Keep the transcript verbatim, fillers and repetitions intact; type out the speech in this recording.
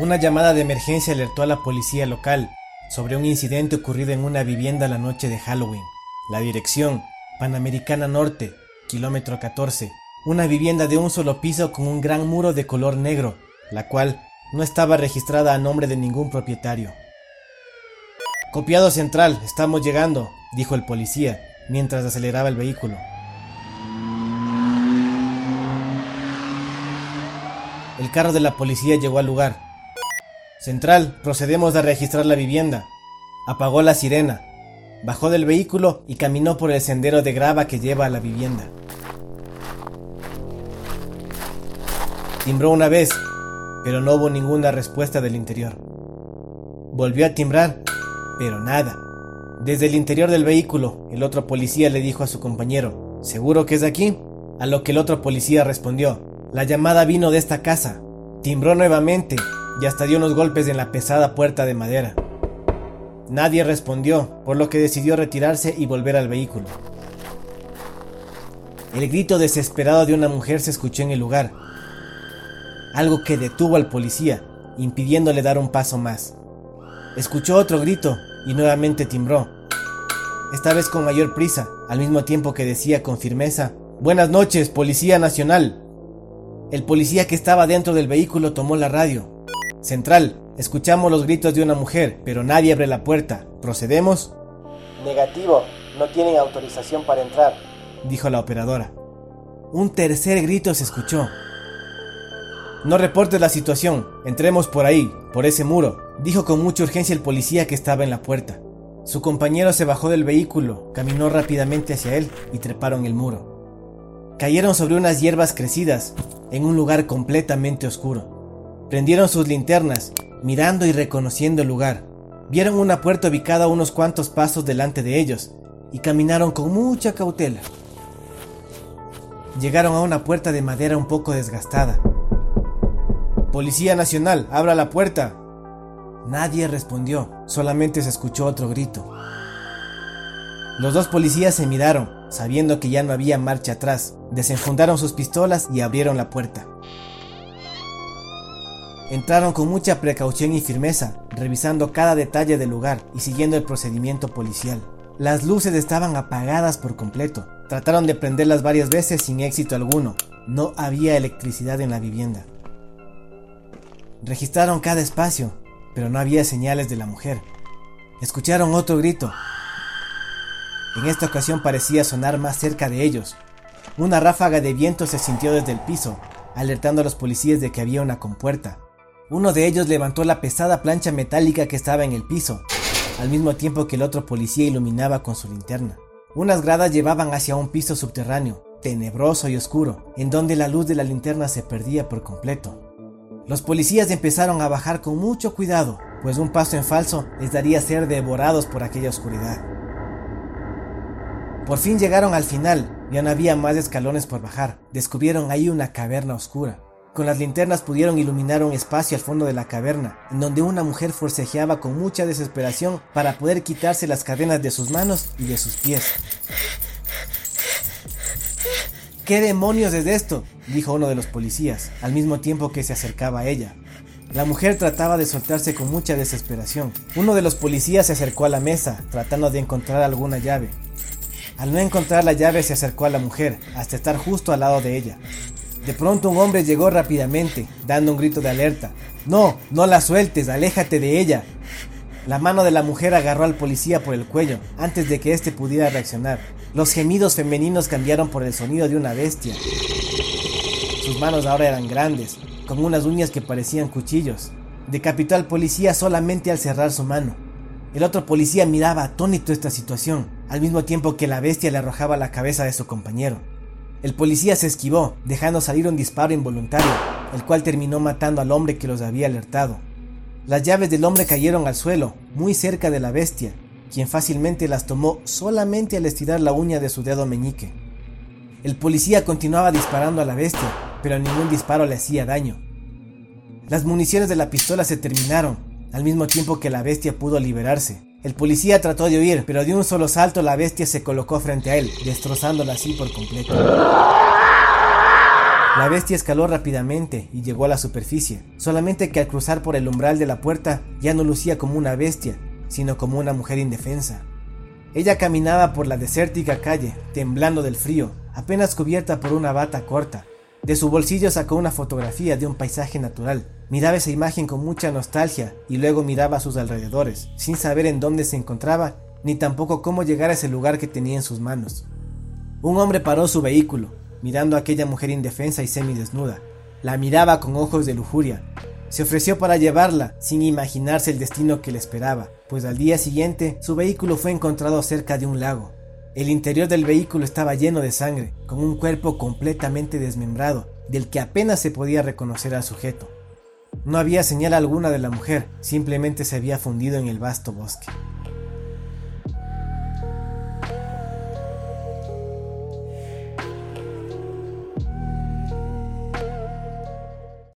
Una llamada de emergencia alertó a la policía local sobre un incidente ocurrido en una vivienda la noche de Halloween. La dirección: Panamericana Norte, kilómetro catorce. Una vivienda de un solo piso con un gran muro de color negro, la cual no estaba registrada a nombre de ningún propietario. «Copiado central, estamos llegando», dijo el policía mientras aceleraba el vehículo. El carro de la policía llegó al lugar. «Central, procedemos a registrar la vivienda». Apagó la sirena, bajó del vehículo y caminó por el sendero de grava que lleva a la vivienda. Timbró una vez, pero no hubo ninguna respuesta del interior. Volvió a timbrar, pero nada. Desde el interior del vehículo, el otro policía le dijo a su compañero: «¿Seguro que es aquí?», a lo que el otro policía respondió: «La llamada vino de esta casa». Timbró nuevamente y hasta dio unos golpes en la pesada puerta de madera. Nadie respondió, por lo que decidió retirarse y volver al vehículo. El grito desesperado de una mujer se escuchó en el lugar, algo que detuvo al policía, impidiéndole dar un paso más. Escuchó otro grito y nuevamente timbró, esta vez con mayor prisa, al mismo tiempo que decía con firmeza: «Buenas noches, Policía Nacional». El policía que estaba dentro del vehículo tomó la radio. «Central, escuchamos los gritos de una mujer, pero nadie abre la puerta. ¿Procedemos?». «Negativo, no tienen autorización para entrar», dijo la operadora. Un tercer grito se escuchó. «No reportes la situación, entremos por ahí, por ese muro», dijo con mucha urgencia el policía que estaba en la puerta. Su compañero se bajó del vehículo, caminó rápidamente hacia él y treparon el muro. Cayeron sobre unas hierbas crecidas, en un lugar completamente oscuro. Prendieron sus linternas, mirando y reconociendo el lugar. Vieron una puerta ubicada a unos cuantos pasos delante de ellos y caminaron con mucha cautela. Llegaron a una puerta de madera un poco desgastada. «Policía Nacional, abra la puerta». Nadie respondió, solamente se escuchó otro grito. Los dos policías se miraron, sabiendo que ya no había marcha atrás. Desenfundaron sus pistolas y abrieron la puerta. Entraron con mucha precaución y firmeza, revisando cada detalle del lugar y siguiendo el procedimiento policial. Las luces estaban apagadas por completo. Trataron de prenderlas varias veces sin éxito alguno. No había electricidad en la vivienda. Registraron cada espacio, pero no había señales de la mujer. Escucharon otro grito. En esta ocasión parecía sonar más cerca de ellos. Una ráfaga de viento se sintió desde el piso, alertando a los policías de que había una compuerta. Uno de ellos levantó la pesada plancha metálica que estaba en el piso, al mismo tiempo que el otro policía iluminaba con su linterna. Unas gradas llevaban hacia un piso subterráneo, tenebroso y oscuro, en donde la luz de la linterna se perdía por completo. Los policías empezaron a bajar con mucho cuidado, pues un paso en falso les daría ser devorados por aquella oscuridad. Por fin llegaron al final, ya no había más escalones por bajar. Descubrieron ahí una caverna oscura. Con las linternas pudieron iluminar un espacio al fondo de la caverna, en donde una mujer forcejeaba con mucha desesperación para poder quitarse las cadenas de sus manos y de sus pies. «¿Qué demonios es esto?», dijo uno de los policías, al mismo tiempo que se acercaba a ella. La mujer trataba de soltarse con mucha desesperación. Uno de los policías se acercó a la mesa, tratando de encontrar alguna llave. Al no encontrar la llave se acercó a la mujer, hasta estar justo al lado de ella. De pronto un hombre llegó rápidamente, dando un grito de alerta. «¡No, no la sueltes, aléjate de ella!». La mano de la mujer agarró al policía por el cuello, antes de que éste pudiera reaccionar. Los gemidos femeninos cambiaron por el sonido de una bestia. Sus manos ahora eran grandes, con unas uñas que parecían cuchillos. Decapitó al policía solamente al cerrar su mano. El otro policía miraba atónito esta situación, al mismo tiempo que la bestia le arrojaba la cabeza de su compañero. El policía se esquivó, dejando salir un disparo involuntario, el cual terminó matando al hombre que los había alertado. Las llaves del hombre cayeron al suelo, muy cerca de la bestia, quien fácilmente las tomó solamente al estirar la uña de su dedo meñique. El policía continuaba disparando a la bestia, pero ningún disparo le hacía daño. Las municiones de la pistola se terminaron, al mismo tiempo que la bestia pudo liberarse. El policía trató de huir, pero de un solo salto la bestia se colocó frente a él, destrozándola así por completo. La bestia escaló rápidamente y llegó a la superficie, solamente que al cruzar por el umbral de la puerta ya no lucía como una bestia, sino como una mujer indefensa. Ella caminaba por la desértica calle, temblando del frío, apenas cubierta por una bata corta. De su bolsillo sacó una fotografía de un paisaje natural. Miraba esa imagen con mucha nostalgia y luego miraba a sus alrededores, sin saber en dónde se encontraba, ni tampoco cómo llegar a ese lugar que tenía en sus manos. Un hombre paró su vehículo, mirando a aquella mujer indefensa y semidesnuda. La miraba con ojos de lujuria. Se ofreció para llevarla, sin imaginarse el destino que le esperaba, pues al día siguiente su vehículo fue encontrado cerca de un lago. El interior del vehículo estaba lleno de sangre, con un cuerpo completamente desmembrado, del que apenas se podía reconocer al sujeto. No había señal alguna de la mujer, simplemente se había fundido en el vasto bosque.